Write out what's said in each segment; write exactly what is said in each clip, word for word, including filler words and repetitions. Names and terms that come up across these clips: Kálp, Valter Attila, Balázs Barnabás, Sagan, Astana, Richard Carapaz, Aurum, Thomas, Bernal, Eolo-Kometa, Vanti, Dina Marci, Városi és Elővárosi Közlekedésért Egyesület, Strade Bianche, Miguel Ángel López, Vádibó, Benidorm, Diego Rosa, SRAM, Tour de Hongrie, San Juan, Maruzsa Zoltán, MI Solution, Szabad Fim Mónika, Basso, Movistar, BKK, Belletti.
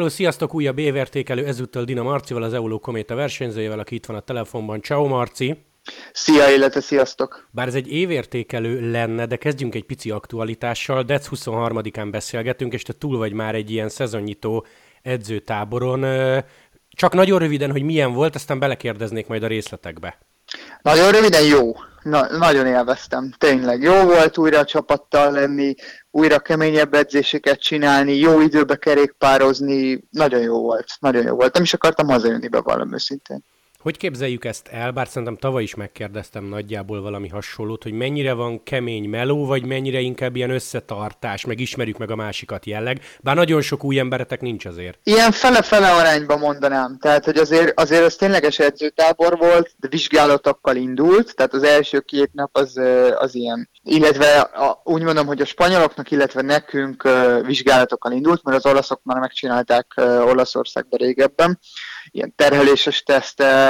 Hello, sziasztok! Újabb évértékelő, ezúttal Dina Marcival, az Eolo-Kometa versenyzőjével, aki itt van a telefonban. Ciao, Marci! Szia, élete, sziasztok! Bár ez egy évértékelő lenne, de kezdjünk egy pici aktualitással. december huszonharmadikán beszélgetünk, és te túl vagy már egy ilyen szezonnyitó edzőtáboron. Csak nagyon röviden, hogy milyen volt, aztán belekérdeznék majd a részletekbe. Nagyon röviden jó. Na, nagyon élveztem. Tényleg jó volt újra a csapattal lenni, újra keményebb edzéseket csinálni, jó időbe kerékpározni. Nagyon jó volt. Nagyon jó volt. Nem is akartam hazajönni, bevallom őszintén. Hogy képzeljük ezt el? Bár szerintem tavaly is megkérdeztem nagyjából valami hasonlót, hogy mennyire van kemény meló, vagy mennyire inkább ilyen összetartás, meg ismerjük meg a másikat jelleg, bár nagyon sok új emberetek nincs azért. Ilyen fele-fele arányba mondanám, tehát hogy azért, azért az tényleges edzőtábor volt, de vizsgálatokkal indult, tehát az első két nap az, az ilyen, illetve a, úgy mondom, hogy a spanyoloknak, illetve nekünk vizsgálatokkal indult, mert az olaszok már megcsinálták Olaszországban régebben, ilyen terheléses tesztel,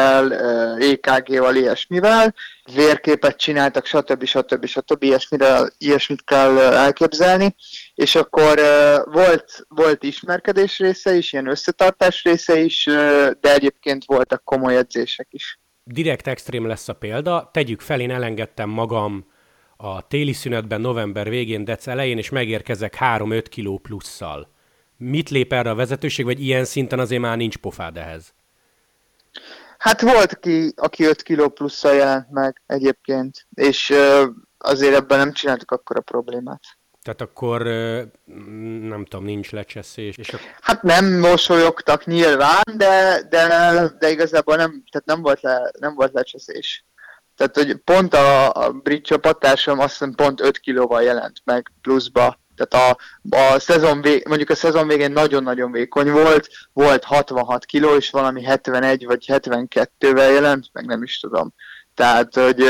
é ká gé-val, ilyesmivel, vérképet csináltak, stb. stb. stb. Ilyesmire, ilyesmit kell elképzelni, és akkor volt, volt ismerkedés része is, ilyen összetartás része is, de egyébként voltak komoly edzések is. Direkt extrém lesz a példa, tegyük fel, én elengedtem magam a téli szünetben, november végén, dec elején, és megérkezek három-öt kiló plusszal. Mit lép erre a vezetőség, vagy ilyen szinten azért már nincs pofád ehhez? Hát volt, ki, aki öt kiló plusszal jelent meg egyébként, és azért ebben nem csináltuk akkora problémát. Tehát akkor, nem tudom, nincs lecseszés. És akkor... Hát nem mosolyogtak nyilván, de, de, de igazából nem, tehát nem, volt le, nem volt lecseszés. Tehát, hogy pont a, a brit csapattársam azt hiszem pont öt kilóval jelent meg pluszba. Tehát a, a szezon vég, mondjuk a szezon végén nagyon-nagyon vékony volt, volt hatvanhat kiló, és valami hetvenegy vagy hetvenkettővel jelent, meg nem is tudom. Tehát, hogy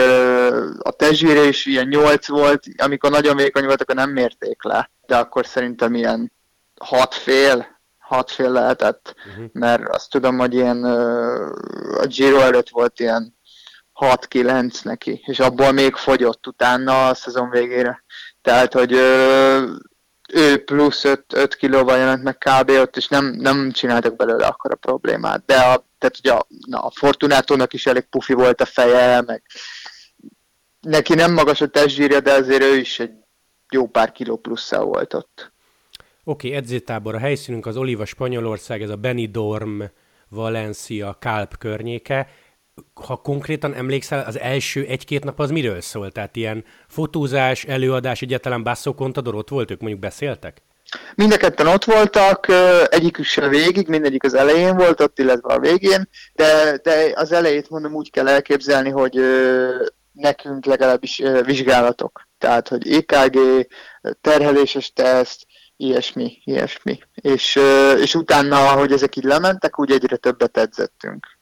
a testzsíre is ilyen nyolc volt, amikor nagyon vékony volt, akkor nem mérték le. De akkor szerintem ilyen hat fél, hat fél lehetett, uh-huh. mert azt tudom, hogy ilyen a Giro előtt volt ilyen hat-kilenc neki, és abból még fogyott utána a szezon végére. Tehát, hogy ö, ő plusz öt kilóval jelent meg kb. Ott, és nem, nem csináltak belőle akkor a problémát. De a, tehát, ugye a, na, a Fortunatónak is elég pufi volt a feje, meg neki nem magas a testzsírja, de azért ő is egy jó pár kiló plusszal volt ott. Oké, okay, edzőtábor. A helyszínünk az Oliva, Spanyolország, ez a Benidorm, Valencia, Kálp környéke. Ha konkrétan emlékszel, az első egy-két nap az miről szólt? Tehát ilyen fotózás, előadás, egyáltalán Basso, Contador ott volt, ők mondjuk beszéltek? Mind a ketten ott voltak, egyikük sem végig, mindegyik az elején volt ott, illetve a végén, de, de az elejét mondom úgy kell elképzelni, hogy nekünk legalábbis vizsgálatok. Tehát, hogy é ká gé, terheléses teszt, ilyesmi, ilyesmi. És, és utána, ahogy ezek így lementek, úgy egyre többet edzettünk.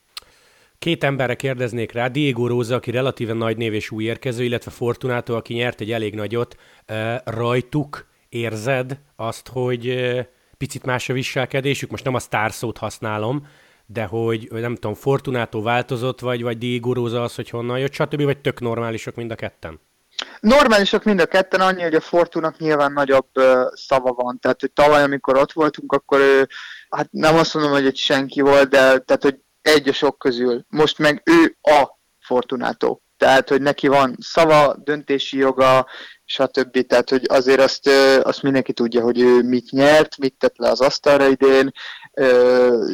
Két emberre kérdeznék rá, Diego Rosa, aki relatíven nagy név és új érkező, illetve Fortunato, aki nyert egy elég nagyot. Rajtuk érzed azt, hogy picit más a viselkedésük? Most nem a sztár szót használom, de hogy nem tudom, Fortunato változott, vagy, vagy Diego Rosa az, hogy honnan jött, stb. Vagy tök normálisok mind a ketten? Normálisok mind a ketten, annyi, hogy a Fortunak nyilván nagyobb szava van. Tehát, hogy tavaly, amikor ott voltunk, akkor ő, hát nem azt mondom, hogy egy senki volt, de tehát, hogy egy a sok közül. Most meg ő a Fortunato. Tehát, hogy neki van szava, döntési joga, stb. Tehát, hogy azért azt, azt mindenki tudja, hogy ő mit nyert, mit tett le az asztalra idén,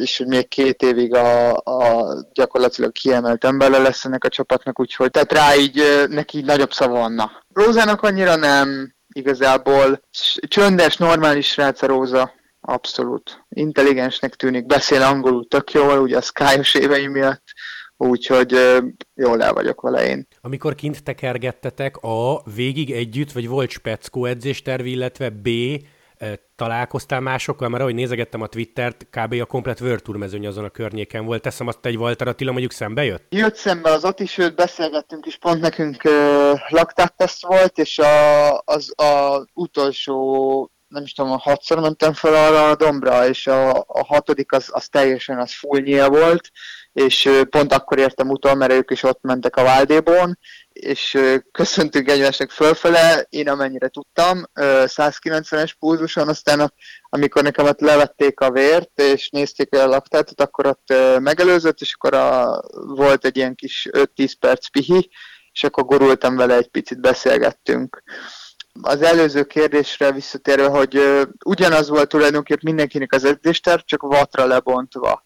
és hogy még két évig a, a gyakorlatilag kiemelt emberre lesz ennek a csapatnak, úgyhogy tehát rá így neki így nagyobb szava vannak. Rózának annyira nem igazából. Csöndes, normális srác a Róza. Abszolút. Intelligensnek tűnik, beszél angolul tök jól, ugye a skyos évei miatt, úgyhogy jól el vagyok vele én. Amikor kint tekergettetek, A. végig együtt, vagy volt speckó edzésterv, illetve B. találkoztál másokkal, mert ahogy nézegettem a Twittert, kb. A komplet World Tour mezőny azon a környéken volt. Teszem azt, egy Valter Attila mondjuk szembe jött? Jött szembe az Ati, sőt beszélgettünk is, pont nekünk laktátteszt volt, és a, az a utolsó nem is tudom, hatszor mentem fel arra a dombra, és a, a hatodik az, az teljesen az full nyíl volt, és pont akkor értem utol, mert ők is ott mentek a Vádibón, és köszöntünk egymásnak fölfele, én amennyire tudtam, száz kilencvenes pulzuson, aztán amikor nekem ott levették a vért, és nézték a laktátot, akkor ott megelőzött, és akkor a, volt egy ilyen kis öt-tíz perc pihi, és akkor gurultam vele egy picit, beszélgettünk. Az előző kérdésre visszatérve, hogy ugyanaz volt tulajdonképp mindenkinek az edzésterv, csak vatra lebontva.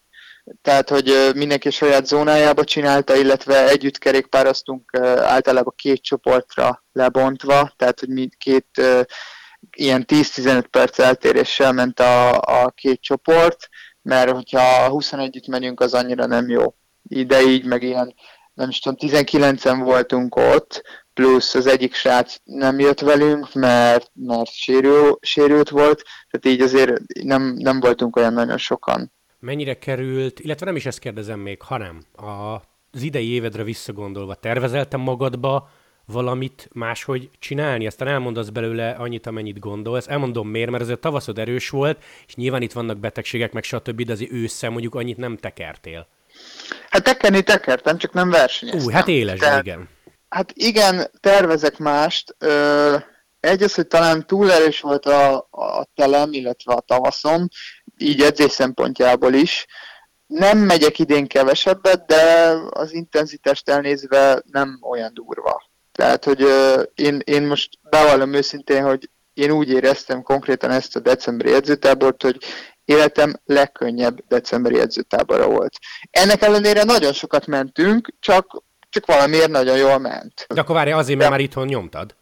Tehát, hogy mindenki a saját zónájába csinálta, illetve együtt kerékpároztunk általában két csoportra lebontva, tehát, hogy mi két ilyen tíz-tizenöt perc eltéréssel ment a, a két csoport, mert hogyha húszan együtt menjünk, az annyira nem jó. Ide így, meg ilyen, nem is tudom, tizenkilencen voltunk ott, plusz az egyik srác nem jött velünk, mert, mert sérül, sérült volt, tehát így azért nem, nem voltunk olyan nagyon sokan. Mennyire került, illetve nem is ezt kérdezem még, hanem az idei évedre visszagondolva, tervezelte magadba valamit máshogy csinálni? Aztán elmondasz belőle annyit, amennyit gondolsz. Elmondom miért, mert azért tavaszod erős volt, és nyilván itt vannak betegségek, meg stb., de azért ősszel mondjuk annyit nem tekertél. Hát tekerni tekertem, csak nem versenyeztem. Új, hát élesd, Te... igen. Hát igen, tervezek mást. Ö, egy az, hogy talán túl erős volt a, a telem, illetve a tavaszom, így edzés szempontjából is. Nem megyek idén kevesebbet, de az intenzitást elnézve nem olyan durva. Tehát, hogy ö, én, én most bevallom őszintén, hogy én úgy éreztem konkrétan ezt a decemberi edzőtábort, hogy életem legkönnyebb decemberi edzőtábora volt. Ennek ellenére nagyon sokat mentünk, csak Csak valamiért nagyon jól ment. De akkor várj, azért, mert de... már itthon nyomtad?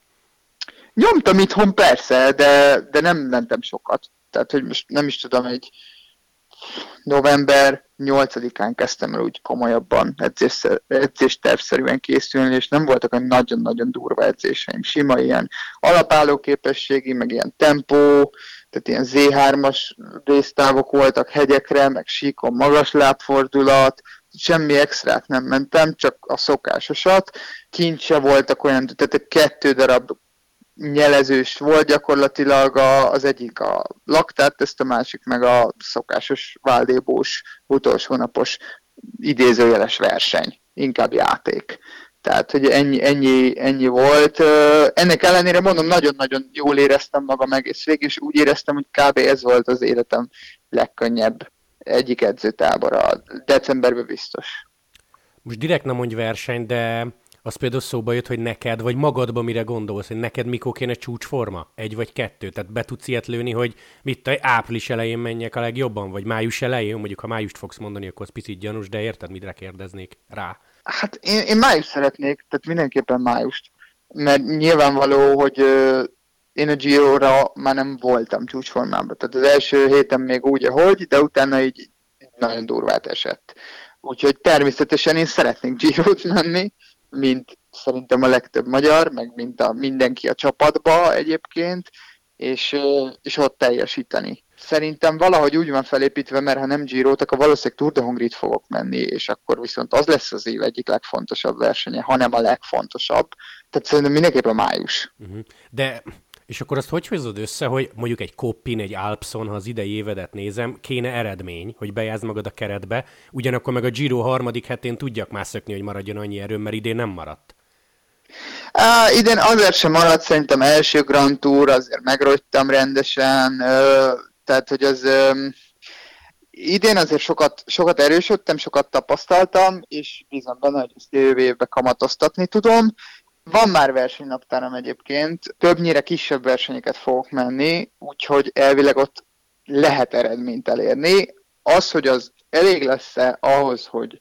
Nyomtam itthon, persze, de, de nem mentem sokat. Tehát, hogy most nem is tudom, egy november nyolcadikán kezdtem el úgy komolyabban edzéstervszerűen készülni, és nem voltak olyan nagyon-nagyon durva edzéseim. Sima ilyen alapállóképességi, meg ilyen tempó, tehát ilyen zé hármas résztávok voltak hegyekre, meg síkon magas lábfordulat, semmi extrát nem mentem, csak a szokásosat. Kint se voltak olyan, tehát kettő darab nyelezős volt gyakorlatilag, a, az egyik a laktát, ezt a másik meg a szokásos váldébós, utolsónapos idézőjeles verseny, inkább játék. Tehát, hogy ennyi, ennyi, ennyi volt. Ennek ellenére mondom, nagyon-nagyon jól éreztem magam egész végig, és úgy éreztem, hogy kb. Ez volt az életem legkönnyebb egyik edzőtábora, decemberben biztos. Most direkt nem mondj verseny, de az például szóba jött, hogy neked, vagy magadban mire gondolsz, hogy neked mikor kéne csúcsforma? Egy vagy kettő? Tehát be tudsz ilyet lőni, hogy mit, április elején menjek a legjobban, vagy május elején? Mondjuk, ha májust fogsz mondani, akkor az picit gyanús, de érted, mire kérdeznék rá? Hát én, én május szeretnék, tehát mindenképpen májust. Mert nyilvánvaló, hogy én a Giro-ra már nem voltam csúcsformában. Tehát az első héten még úgy, ahogy, de utána így nagyon durvát esett. Úgyhogy természetesen én szeretnék Giro-t menni, mint szerintem a legtöbb magyar, meg mint a mindenki a csapatba egyébként, és, és ott teljesíteni. Szerintem valahogy úgy van felépítve, mert ha nem Giro-t, akkor valószínűleg Tour de Hongrie-t fogok menni, és akkor viszont az lesz az év egyik legfontosabb versenye, hanem a legfontosabb. Tehát szerintem mindenképpen május. De... És akkor azt hogy hozod össze, hogy mondjuk egy Koppin, egy Alpson, ha az idei évedet nézem, kéne eredmény, hogy bejázd magad a keretbe, ugyanakkor meg a Giro harmadik hetén tudjak már szökni, hogy maradjon annyi erőm, mert idén nem maradt. Á, idén azért sem maradt, szerintem első Grand Tour, azért megrogytam rendesen, ö, tehát hogy az... Ö, idén azért sokat, sokat erősödtem, sokat tapasztaltam, és bízom benne, hogy ezt jövő évbe kamatoztatni tudom. Van már versenynaptáram egyébként, többnyire kisebb versenyeket fogok menni, úgyhogy elvileg ott lehet eredményt elérni. Az, hogy az elég lesz-e ahhoz, hogy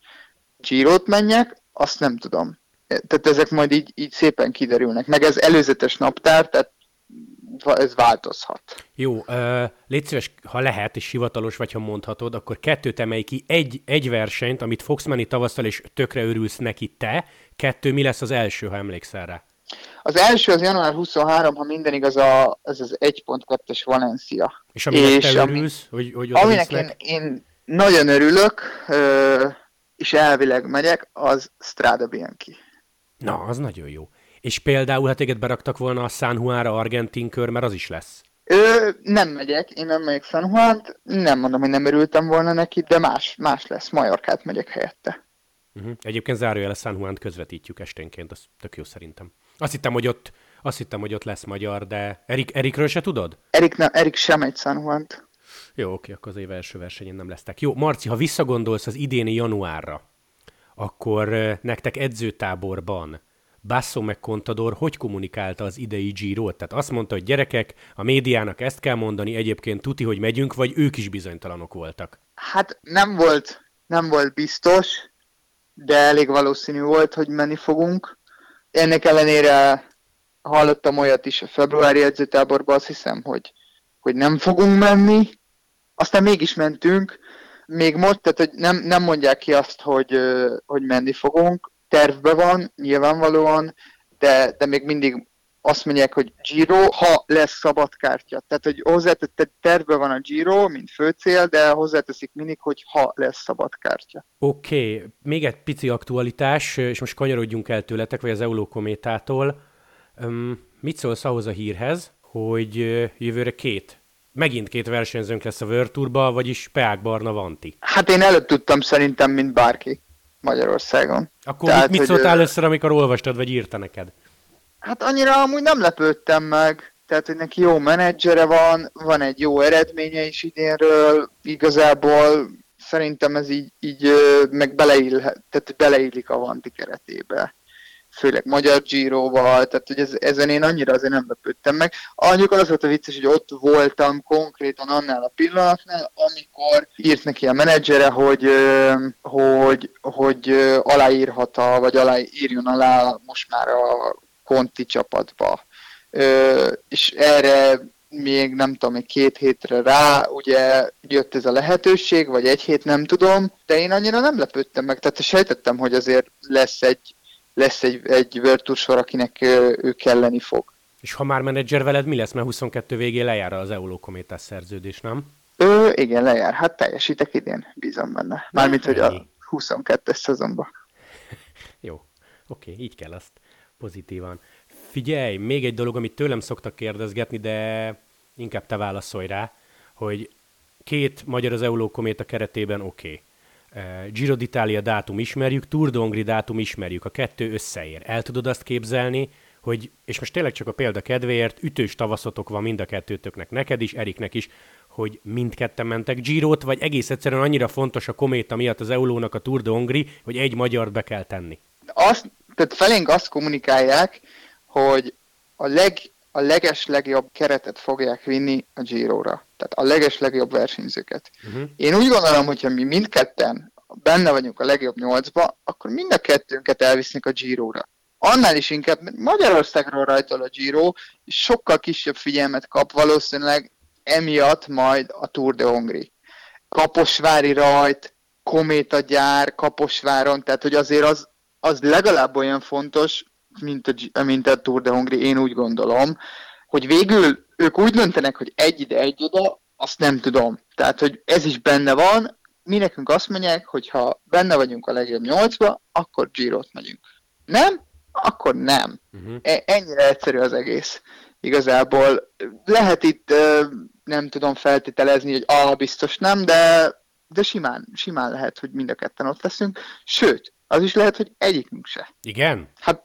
Giro-t menjek, azt nem tudom. Tehát ezek majd így, így szépen kiderülnek. Meg ez előzetes naptár, tehát ez változhat. Jó, légy szíves, ha lehet, és hivatalos vagy, ha mondhatod, akkor kettőt emelj ki, egy, egy versenyt, amit fogsz menni tavasszal, és tökre örülsz neki te. Kettő, mi lesz az első, ha emlékszel rá? Az első az január huszonharmadika, ha minden igaz, a, ez az egy pont kettes Valencia. És aminek és te örülsz, ami, hogy, hogy oda aminek én, én nagyon örülök, és elvileg megyek, az Strade Bianche. Na, az nagyon jó. És például, ha téged beraktak volna a San Juanra, argentin kör, mert az is lesz. Ö, nem megyek, én nem megyek San Juant, nem mondom, hogy nem örültem volna neki, de más, más lesz, Majorkát megyek helyette. Uh-huh. Egyébként zárójel a San Juant közvetítjük esténként, az tök jó szerintem. Azt hittem, hogy ott, azt hittem, hogy ott lesz magyar, de Erik, Erikről se tudod? Erik, nem, Erik sem egy San Juant. Jó, oké, akkor az év első versenyen nem lesztek. Jó, Marci, ha visszagondolsz az idéni januárra, akkor nektek edzőtáborban Basso meg Contador hogy kommunikálta az idei Giro-t? Tehát azt mondta, hogy gyerekek, a médiának ezt kell mondani, egyébként tuti, hogy megyünk, vagy ők is bizonytalanok voltak? Hát nem volt, nem volt biztos, de elég valószínű volt, hogy menni fogunk. Ennek ellenére hallottam olyat is a februári edzőtáborban, azt hiszem, hogy, hogy nem fogunk menni. Aztán mégis mentünk. Még most, tehát hogy nem, nem mondják ki azt, hogy, hogy menni fogunk. Tervben van, nyilvánvalóan, de, de még mindig azt mondják, hogy Giro, ha lesz szabadkártya. Tehát, hogy hozzátett, tervben van a Giro, mint főcél, de hozzáteszik mindig, hogy ha lesz szabadkártya. Oké, okay. Még egy pici aktualitás, és most kanyarodjunk el tőletek, vagy az Eolo-Kométától. Um, mit szólsz ahhoz a hírhez, hogy jövőre két, megint két versenyzőnk lesz a World Tourba, vagyis Peák Barna Vanti? Hát én előbb tudtam szerintem, mint bárki Magyarországon. Akkor Tehát, mit, mit szóltál össze, amikor olvastad, vagy írta neked? Hát annyira amúgy nem lepődtem meg. Tehát, hogy neki jó menedzsere van, van egy jó eredménye is idénről. Igazából szerintem ez így, így meg beleill, tehát beleillik a Vanti keretébe. Főleg magyar Giroval, tehát hogy ez, ezen én annyira azért nem lepődtem meg. Amikor az volt a vicces, hogy ott voltam konkrétan annál a pillanatnál, amikor írt neki a menedzsere, hogy, hogy, hogy aláírhat, a, vagy aláírjon alá most már a Conti csapatba. És erre még nem tudom, egy két hétre rá, ugye jött ez a lehetőség, vagy egy hét, nem tudom, de én annyira nem lepődtem meg, tehát sejtettem, hogy azért lesz egy lesz egy, egy World Tour sor, akinek ő kelleni fog. És ha már menedzser veled, mi lesz? Mert huszonkettő végén lejár az Eolo-Kométás szerződés, nem? Ő, igen, lejár. Hát teljesítek idén, bízom benne. Mármint, hogy a huszonkettes szezonban. Jó, oké, okay, így kell azt pozitívan. Figyelj, még egy dolog, amit tőlem szoktak kérdezgetni, de inkább te válaszolj rá, hogy két magyar az Eolo-Kométa keretében oké. Okay. Giro d'Italia dátum ismerjük, Tour de Hongrie dátum ismerjük, a kettő összeér. El tudod azt képzelni, hogy, és most tényleg csak a példa kedvéért, ütős tavaszotok van mind a kettőtöknek, neked is, Eriknek is, hogy mindketten mentek Girot, vagy egész egyszerűen annyira fontos a Kométa miatt az Eulónak a Tour de Hongrie, hogy egy magyart be kell tenni? Azt, tehát felénk azt kommunikálják, hogy a, leg, a leges-legjobb keretet fogják vinni a Girora. Tehát a legeslegjobb versenyzőket. Uh-huh. Én úgy gondolom, hogyha mi mindketten benne vagyunk a legjobb nyolcba, akkor mind a kettőnket elvisznek a Giro-ra. Annál is inkább, mert Magyarországról rajtol a Giro, és sokkal kisebb figyelmet kap valószínűleg emiatt majd a Tour de Hongrie. Kaposvári rajt, Kométa gyár, Kaposváron, tehát hogy azért az, az legalább olyan fontos, mint a, mint a Tour de Hongrie, én úgy gondolom, hogy végül ők úgy döntenek, hogy egy ide, egy oda, azt nem tudom. Tehát, hogy ez is benne van. Mi nekünk azt mondják, hogy ha benne vagyunk a legjobb nyolcba, akkor Girot megyünk. Nem? Akkor nem. Uh-huh. E- ennyire egyszerű az egész. Igazából lehet itt, nem tudom feltételezni, hogy ah, biztos nem, de, de simán, simán lehet, hogy mind a ketten ott leszünk. Sőt, az is lehet, hogy egyikünk se. Igen? Hát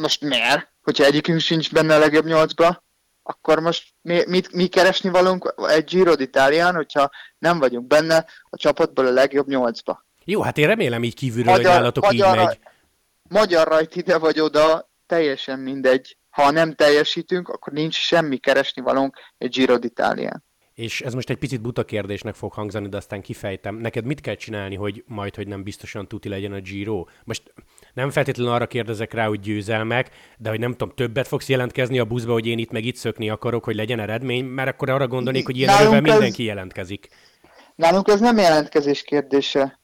most miért? Hogyha egyikünk sincs benne a legjobb nyolcba, akkor most mi, mit, mi keresni valunk egy Giro d'Italián, hogyha nem vagyunk benne a csapatból a legjobb nyolcba. Jó, hát én remélem így kívülről, magyar, hogy nálatok magyar, így megy. Magyar rajt ide vagy oda, teljesen mindegy. Ha nem teljesítünk, akkor nincs semmi keresni valunk egy Giro d'Italián. És ez most egy picit buta kérdésnek fog hangzani, de aztán kifejtem. Neked mit kell csinálni, hogy majd, hogy nem biztosan tuti legyen a Giro? Most nem feltétlenül arra kérdezek rá, hogy győzelmek, de hogy nem tudom, többet fogsz jelentkezni a buszba, hogy én itt meg itt szökni akarok, hogy legyen eredmény, mert akkor arra gondolnék, hogy ilyen erővel mindenki ez... jelentkezik. Nálunk ez nem jelentkezés kérdése.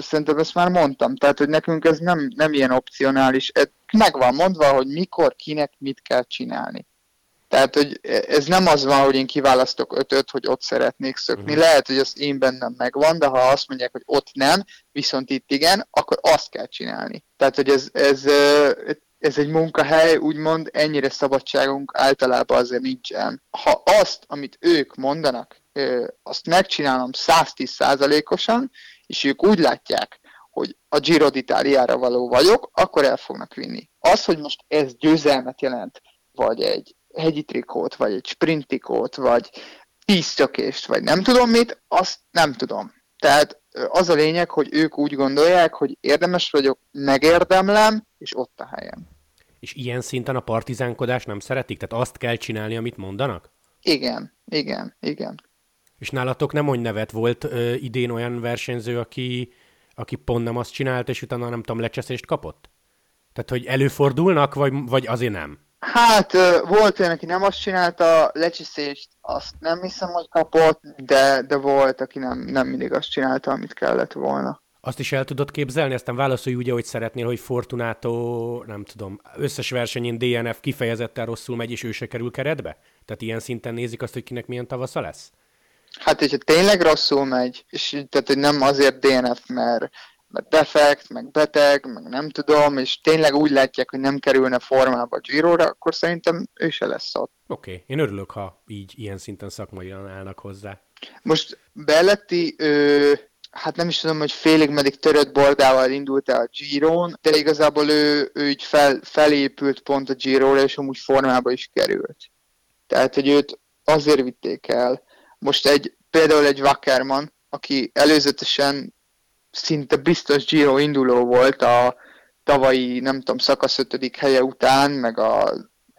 Szerintem ezt már mondtam. Tehát, hogy nekünk ez nem, nem ilyen opcionális. Meg van mondva, hogy mikor, kinek, mit kell csinálni. Tehát, hogy ez nem az van, hogy én kiválasztok ötöt, hogy ott szeretnék szökni. Lehet, hogy az én bennem megvan, de ha azt mondják, hogy ott nem, viszont itt igen, akkor azt kell csinálni. Tehát, hogy ez, ez ez egy munkahely, úgymond ennyire szabadságunk általában azért nincsen. Ha azt, amit ők mondanak, azt megcsinálom száztíz százalékosan, és ők úgy látják, hogy a Giro d'Italiára való vagyok, akkor el fognak vinni. Az, hogy most ez győzelmet jelent, vagy egy hegyi trikót, vagy egy sprint trikót, vagy tíztökést, vagy nem tudom mit, azt nem tudom. Tehát az a lényeg, hogy ők úgy gondolják, hogy érdemes vagyok, megérdemlem, és ott a helyem. És ilyen szinten a partizánkodást nem szeretik? Tehát azt kell csinálni, amit mondanak? Igen, igen, igen. És nálatok nem mondj nevet, volt ö, idén olyan versenyző, aki, aki pont nem azt csinált, és utána nem tudom, lecseszést kapott? Tehát, hogy előfordulnak, vagy, vagy azért nem? Hát volt olyan, aki nem azt csinálta, lecseszést azt nem hiszem, hogy kapott, de, de volt, aki nem, nem mindig azt csinálta, amit kellett volna. Azt is el tudod képzelni? Aztán válaszolj úgy, ahogy szeretnél, hogy Fortunato, nem tudom, összes versenyén dé en ef kifejezetten rosszul megy, és ő se kerül keretbe? Tehát ilyen szinten nézik azt, hogy kinek milyen tavasza lesz? Hát, hogyha tényleg rosszul megy, és tehát, hogy nem azért dé en ef, mert mert defekt, meg beteg, meg nem tudom, és tényleg úgy látják, hogy nem kerülne formába a Giróra, akkor szerintem ő se lesz ott. Oké, okay. Én örülök, ha így ilyen szinten szakmaian állnak hozzá. Most Belletti, ö, hát nem is tudom, hogy félig meddig törött bordával indult el a Girón, de igazából ő, ő így fel, felépült pont a Giróra, és amúgy formába is került. Tehát, hogy őt azért vitték el. Most egy, például egy Wackerman, aki előzetesen szinte biztos Giro induló volt a tavalyi, nem tudom, szakasz ötödik helye után, meg a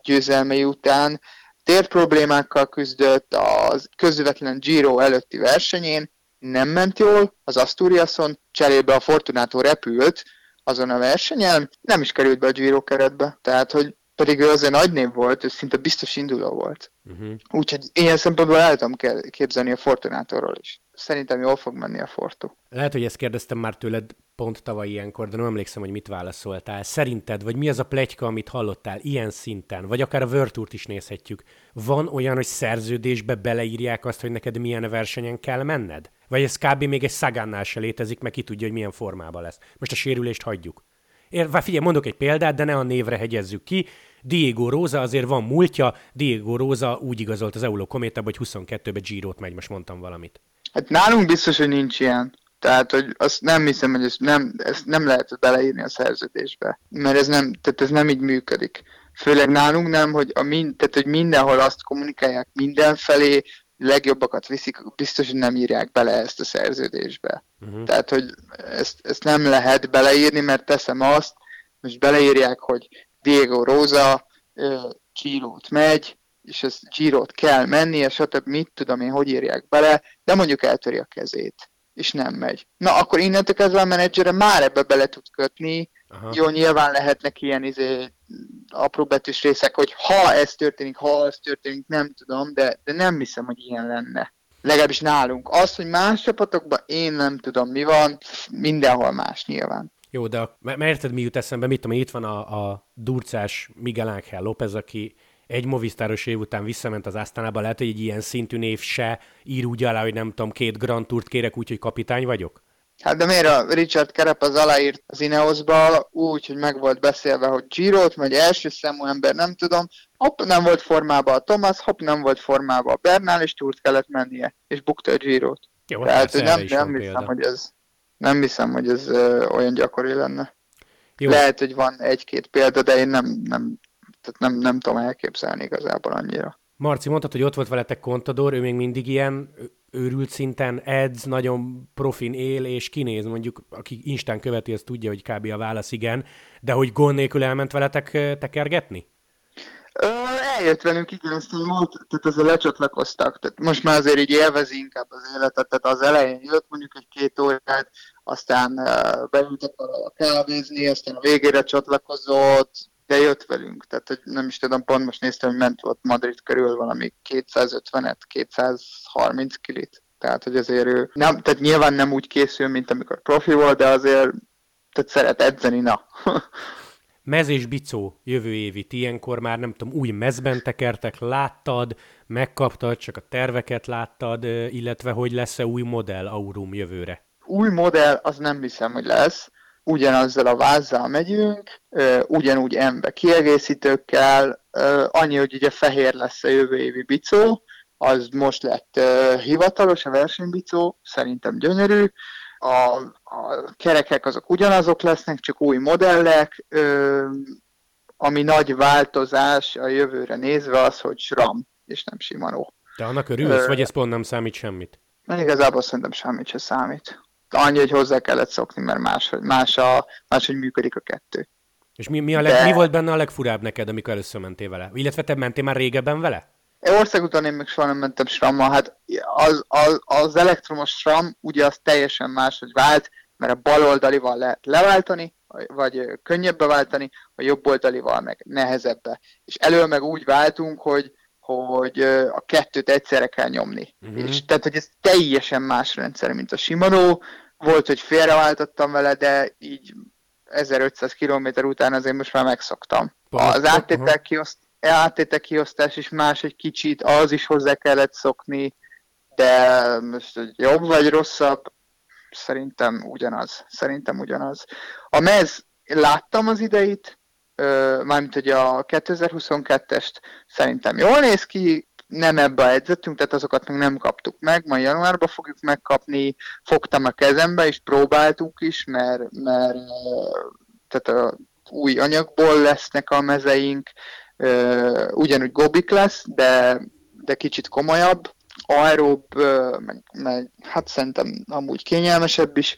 győzelmei után. Tér problémákkal küzdött az közvetlen Giro előtti versenyén, nem ment jól, az Asturiason, cserébe a Fortunato repült azon a versenyen, nem is került be a Giro keretbe. Tehát, hogy pedig ő azért nagy név volt, ő szinte biztos induló volt. Uh-huh. Úgyhogy ilyen szempontból el tudom képzelni a Fortunatóról is. Szerintem jól fog menni a Fortu. Lehet, hogy ezt kérdeztem már tőled pont tavaly ilyenkor, de nem emlékszem, hogy mit válaszoltál. Szerinted, vagy mi az a pletyka, amit hallottál ilyen szinten, vagy akár a World Tourt is nézhetjük, van olyan, hogy szerződésbe beleírják azt, hogy neked milyen versenyen kell menned? Vagy ez kb. Még egy Sagannál se létezik, meg ki tudja, hogy milyen formában lesz. Most a sérülést hagyjuk. Ér, figyelj, mondok egy példát, de ne a névre hegyezzük ki. Diego Rosa azért van múltja, Diego Rosa úgy igazolt az Eolo-Kométába, hogy huszonkettőben Girot megy, most mondtam valamit. Hát nálunk biztos, hogy nincs ilyen. Tehát, hogy azt nem hiszem, hogy ezt nem, ezt nem lehet beleírni a szerződésbe. Mert ez nem, tehát ez nem így működik. Főleg nálunk nem, hogy, a mind, tehát, hogy mindenhol azt kommunikálják mindenfelé, legjobbakat viszik, biztos, hogy nem írják bele ezt a szerződésbe. Uh-huh. Tehát, hogy ezt, ezt nem lehet beleírni, mert teszem azt, most beleírják, hogy Diego Rosa uh, Girot megy, és ez Girot kell menni, és stb. Mit tudom én, hogy írják bele, de mondjuk eltöri a kezét, és nem megy. Na, akkor innentől kezdve a menedzsere már ebbe bele tud kötni. Aha. Jó, nyilván lehetnek ilyen izé, apró betűs részek, hogy ha ez történik, ha ez történik, nem tudom, de, de nem hiszem, hogy ilyen lenne. Legalábbis nálunk. Az, hogy más csapatokban én nem tudom, mi van, mindenhol más nyilván. Jó, de a, mert érted, mi jut eszembe, mit tudom, itt van a, a durcás Miguel Ángel López, aki egy Movistáros év után visszament az Asztánába, lehet, hogy egy ilyen szintű név se ír úgy alá, hogy nem tudom, két Grand Tourt kérek úgy, hogy kapitány vagyok? Hát de miért a Richard Carapaz aláírt az Ineosba úgy, hogy meg volt beszélve, hogy Girot, vagy első számú ember, nem tudom, hopp nem volt formában a Thomas, hopp nem volt formában a Bernal, és Tourt kellett mennie, és bukta a Girot. Jó, tehát nem, nem, hiszem, hogy ez, nem hiszem, hogy ez ö, olyan gyakori lenne. Jó. Lehet, hogy van egy-két példa, de én nem, nem, tehát nem, nem tudom elképzelni igazából annyira. Marci, mondtad, hogy ott volt veletek Contador, ő még mindig ilyen őrült szinten edz, nagyon profin él, és kinéz, mondjuk, aki Instán követi, az tudja, hogy kb. A válasz igen, de hogy gond nélkül elment veletek tekergetni? Ö, eljött velünk, igen, aztán volt, tehát ezzel lecsatlakoztak, tehát most már azért így élvezi inkább az életet, tehát az elején jött mondjuk egy-két órát, aztán beültek a kávézni, aztán a végére csatlakozott, de jött velünk, tehát hogy nem is tudom, pont most néztem, hogy ment volt Madrid körül valami kétszázötvenet, kétszázharminc kilit, tehát hogy azért ő, nem, tehát nyilván nem úgy készül, mint amikor profi volt, de azért tehát szeret edzeni, na. Mez és bicó jövő évit, ilyenkor már nem tudom, új mezben tekertek, láttad, megkaptad, csak a terveket láttad, illetve hogy lesz-e új modell Aurum jövőre? Új modell, az nem hiszem, hogy lesz. ugyanazzal a vázzal megyünk, ugyanúgy ember kiegészítőkkel, annyi, hogy ugye fehér lesz a jövő évi bicó, az most lett hivatalos, a versenybicó, szerintem gyönyörű, a, a kerekek azok ugyanazok lesznek, csak új modellek, ami nagy változás a jövőre nézve az, hogy SRAM, és nem Shimano. De annak örülsz, vagy ez pont nem számít semmit? Igazából szerintem semmit se számít. Annyi, hogy hozzá kellett szokni, mert máshogy, más a, máshogy működik a kettő. És mi, mi, a leg, De... mi volt benne a legfurább neked, amikor először mentél vele? Illetve te mentél már régebben vele? Országúton én még soha nem mentem SRAM-mal. Hát az, az, az elektromos SRAM ugye az teljesen máshogy vált, mert a baloldalival lehet leváltani, vagy könnyebbe váltani, a jobboldalival meg nehezebbe. És elől meg úgy váltunk, hogy hogy a kettőt egyszerre kell nyomni. Uh-huh. És tehát, hogy ez teljesen más rendszer, mint a Shimano. Volt, hogy félreváltottam vele, de így ezerötszáz kilométer után azért most már megszoktam. Az áttétel uh-huh. kiosztás is más egy kicsit, az is hozzá kellett szokni, de most, hogy jobb vagy rosszabb, szerintem ugyanaz. Szerintem ugyanaz. A mez, láttam az ideit, mármint, hogy a kétezer-huszonkettest szerintem jól néz ki, nem ebbe edzettünk, tehát azokat még nem kaptuk meg, majd januárban fogjuk megkapni, fogtam a kezembe, és próbáltuk is, mert, mert tehát a új anyagból lesznek a mezeink, ugyanúgy gobik lesz, de, de kicsit komolyabb, aeróbb, meg, meg hát szerintem amúgy kényelmesebb is,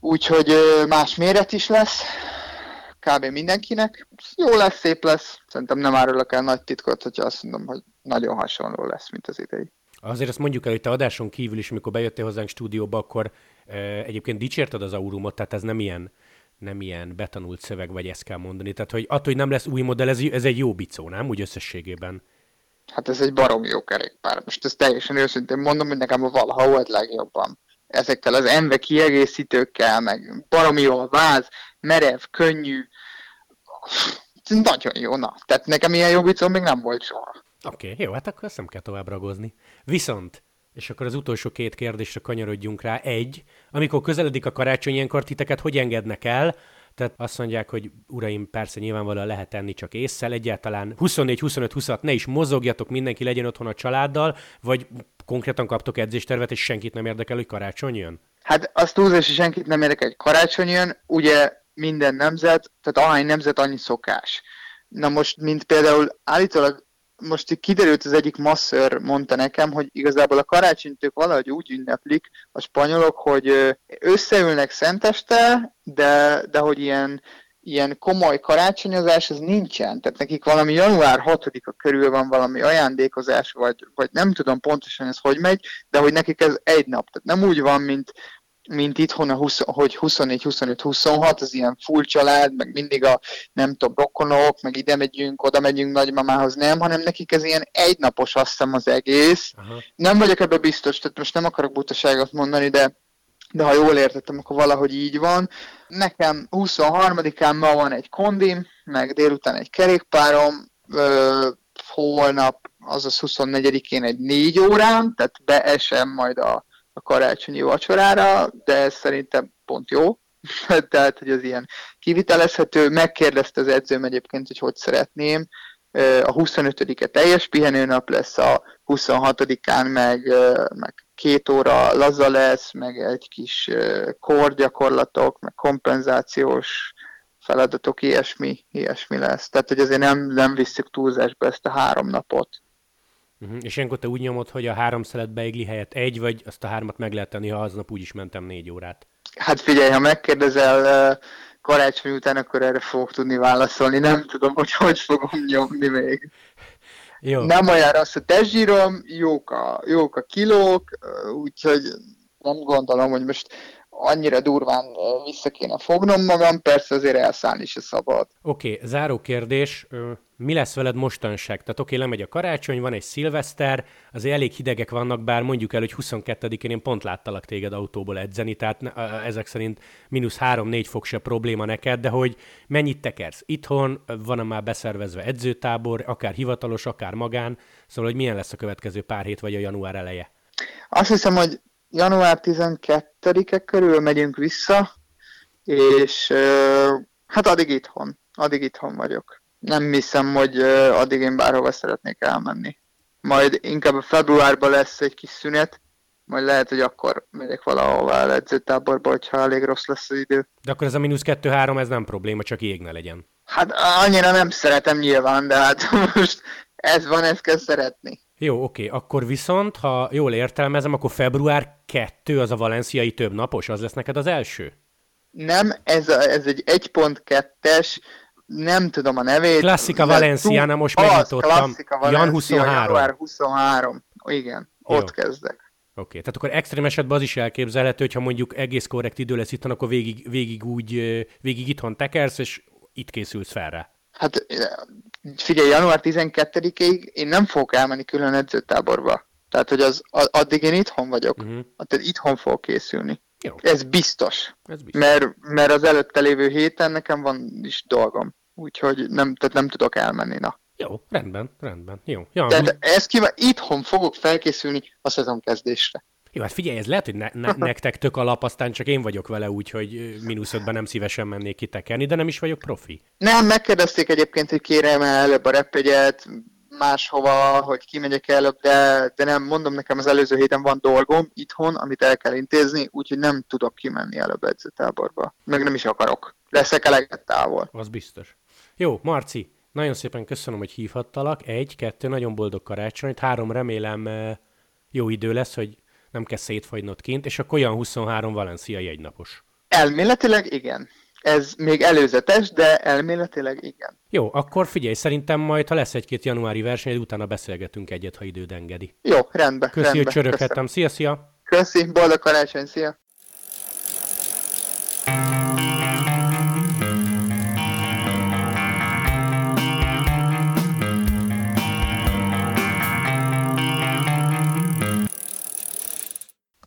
úgyhogy más méret is lesz, kb. Mindenkinek. Jó lesz, szép lesz. Szerintem nem árulok el nagy titkot, hogyha azt mondom, hogy nagyon hasonló lesz, mint az idei. Azért azt mondjuk el, hogy te adáson kívül is, amikor bejöttél hozzánk stúdióba, akkor e, egyébként dicsérted az Aurumot, tehát ez nem ilyen, nem ilyen betanult szöveg, vagy ezt kell mondani. Tehát, hogy attól, hogy nem lesz új modell, ez, ez egy jó bicó, nem? Úgy összességében. Hát ez egy barom jó kerékpár. Most ezt teljesen őszintén mondom, hogy nekem a valaha volt legjobban. Ezekkel az enve kiegészítőkkel, meg baromi jó a váz, merev, könnyű, nagyon jó, na. Tehát nekem ilyen jó bicom még nem volt soha. Oké, okay, jó, hát akkor ezt nem kell tovább ragozni. Viszont, és akkor az utolsó két kérdésre kanyarodjunk rá. Egy, amikor közeledik a karácsony, ilyenkor titeket hogy engednek el? Tehát azt mondják, hogy uraim, persze nyilvánvalóan lehet enni csak ésszel, egyáltalán huszonnégy, huszonöt, huszonhat, ne is mozogjatok, mindenki legyen otthon a családdal, vagy konkrétan kaptok edzéstervet, és senkit nem érdekel, hogy karácsony jön? Hát az túlzás, hogy senkit nem érdekel, hogy karácsony jön, ugye minden nemzet, tehát ahány nemzet, annyi szokás. Na most, mint például állítólag, most így kiderült, az egyik masször mondta nekem, hogy igazából a karácsonyt ők valahogy úgy ünneplik a spanyolok, hogy összeülnek szenteste, de, de hogy ilyen, ilyen komoly karácsonyozás, ez nincsen. Tehát nekik valami január hatodika körül van valami ajándékozás, vagy, vagy nem tudom pontosan ez hogy megy, de hogy nekik ez egy nap. Tehát nem úgy van, mint, mint itthon, a húsz, hogy huszonnégy, huszonöt, huszonhat, az ilyen full család, meg mindig a, nem tudom, rokonok, meg ide megyünk, oda megyünk nagymamához, nem, hanem nekik ez ilyen egynapos, azt hiszem, az egész. Aha. Nem vagyok ebben biztos, tehát most nem akarok butaságot mondani, de, de ha jól értettem, akkor valahogy így van. Nekem huszonharmadikán ma van egy kondim, meg délután egy kerékpárom, ö, holnap, azaz huszonnegyedikén egy négy órám, tehát beesem majd a a karácsonyi vacsorára, de ez szerintem pont jó. Tehát, hogy az ilyen kivitelezhető. Megkérdezte az edzőm egyébként, hogy hogy szeretném. A huszonötödike teljes pihenőnap lesz, a huszonhatodikán meg, meg két óra laza lesz, meg egy kis korgyakorlatok, meg kompenzációs feladatok, ilyesmi, ilyesmi lesz. Tehát, hogy azért nem, nem visszük túlzásba ezt a három napot. Uh-huh. És ilyenkor te úgy nyomod, hogy a három szelet beigli helyett egy, vagy azt a hármat meg lehet tenni, ha aznap úgyis mentem négy órát? Hát figyelj, ha megkérdezel karácsony után, akkor erre fogok tudni válaszolni. Nem tudom, hogy hogy fogom nyomni még. Jó. Nem olyan rossz a testzsírom, jók a, jók a kilók, úgyhogy nem gondolom, hogy most annyira durván vissza kéne fognom magam, persze azért elszállni se szabad. Oké, okay, záró kérdés. Mi lesz veled mostanság? Tehát oké, okay, lemegy a karácsony, van egy szilveszter, azért elég hidegek vannak, bár mondjuk el, hogy huszonkettedikén én pont láttalak téged autóból edzeni, tehát ezek szerint mínusz három-négy fok se probléma neked, de hogy mennyit tekersz itthon, van-e már beszervezve edzőtábor, akár hivatalos, akár magán, szóval hogy milyen lesz a következő pár hét vagy a január eleje? Azt hiszem, hogy január tizenkettedike körül megyünk vissza, és hát addig itthon, addig itthon vagyok. Nem hiszem, hogy addig én bárhova szeretnék elmenni. Majd inkább a februárban lesz egy kis szünet, majd lehet, hogy akkor megyek valahova el edzőtáborba, hogyha elég rossz lesz az idő. De akkor ez a mínusz kettő-három, ez nem probléma, csak jég ne legyen. Hát annyira nem szeretem nyilván, de hát most ez van, ezt kell szeretni. Jó, oké, akkor viszont, ha jól értelmezem, akkor február kettő az a valenciai több napos, az lesz neked az első? Nem, ez, a, ez egy egy pont kettes, nem tudom a nevét. Klasszika Valenciana, most megnyitottam. Jan huszonhárom. január huszonharmadika, igen, jó. Ott kezdek. Oké, okay. Tehát akkor extrém esetben az is elképzelhető, hogyha mondjuk egész korrekt idő lesz itthon, akkor végig, végig úgy, végig itthon tekersz, és itt készülsz fel rá. Hát figyelj, január tizenkettedikéig én nem fogok elmenni külön edzőtáborba. Tehát, hogy az, addig én itthon vagyok. Uh-huh. Tehát itthon fogok készülni. Jó. Ez biztos. Ez biztos. Mert, mert az előtte lévő héten nekem van is dolgom. Úgyhogy nem, tehát nem tudok elmenni, na. Jó, rendben, rendben. Jó. Jó. Tehát ezt kíván, itthon fogok felkészülni a szezonkezdésre. Jó, hát figyelj, ez lehet, hogy ne, ne, nektek tök alap, aztán csak én vagyok vele úgy, hogy mínuszodban nem szívesen mennék kitekerni, de nem is vagyok profi. Nem, megkérdezték egyébként, hogy kérem előbb a repjegyet, máshova, hogy kimegyek előbb, de, de nem, mondom, nekem az előző héten van dolgom itthon, amit el kell intézni, úgyhogy nem tudok kimenni előbb edzőtáborba. Meg nem is akarok. Leszek eleget távol. Az biztos. Jó, Marci, nagyon szépen köszönöm, hogy hívhattalak. Egy, kettő, nagyon boldog karácsonyt. Három, remélem jó idő lesz, hogy nem kell szétfagynod kint, és akkor olyan huszonhárom valenciai egynapos. Elméletileg igen. Ez még előzetes, de elméletileg igen. Jó, akkor figyelj, szerintem majd, ha lesz egy-két januári verseny, utána beszélgetünk egyet, ha időd engedi. Jó, rendben. Köszi, rendben, hogy csöröghettem. Szia, szia! Köszi, boldog karácsony, szia!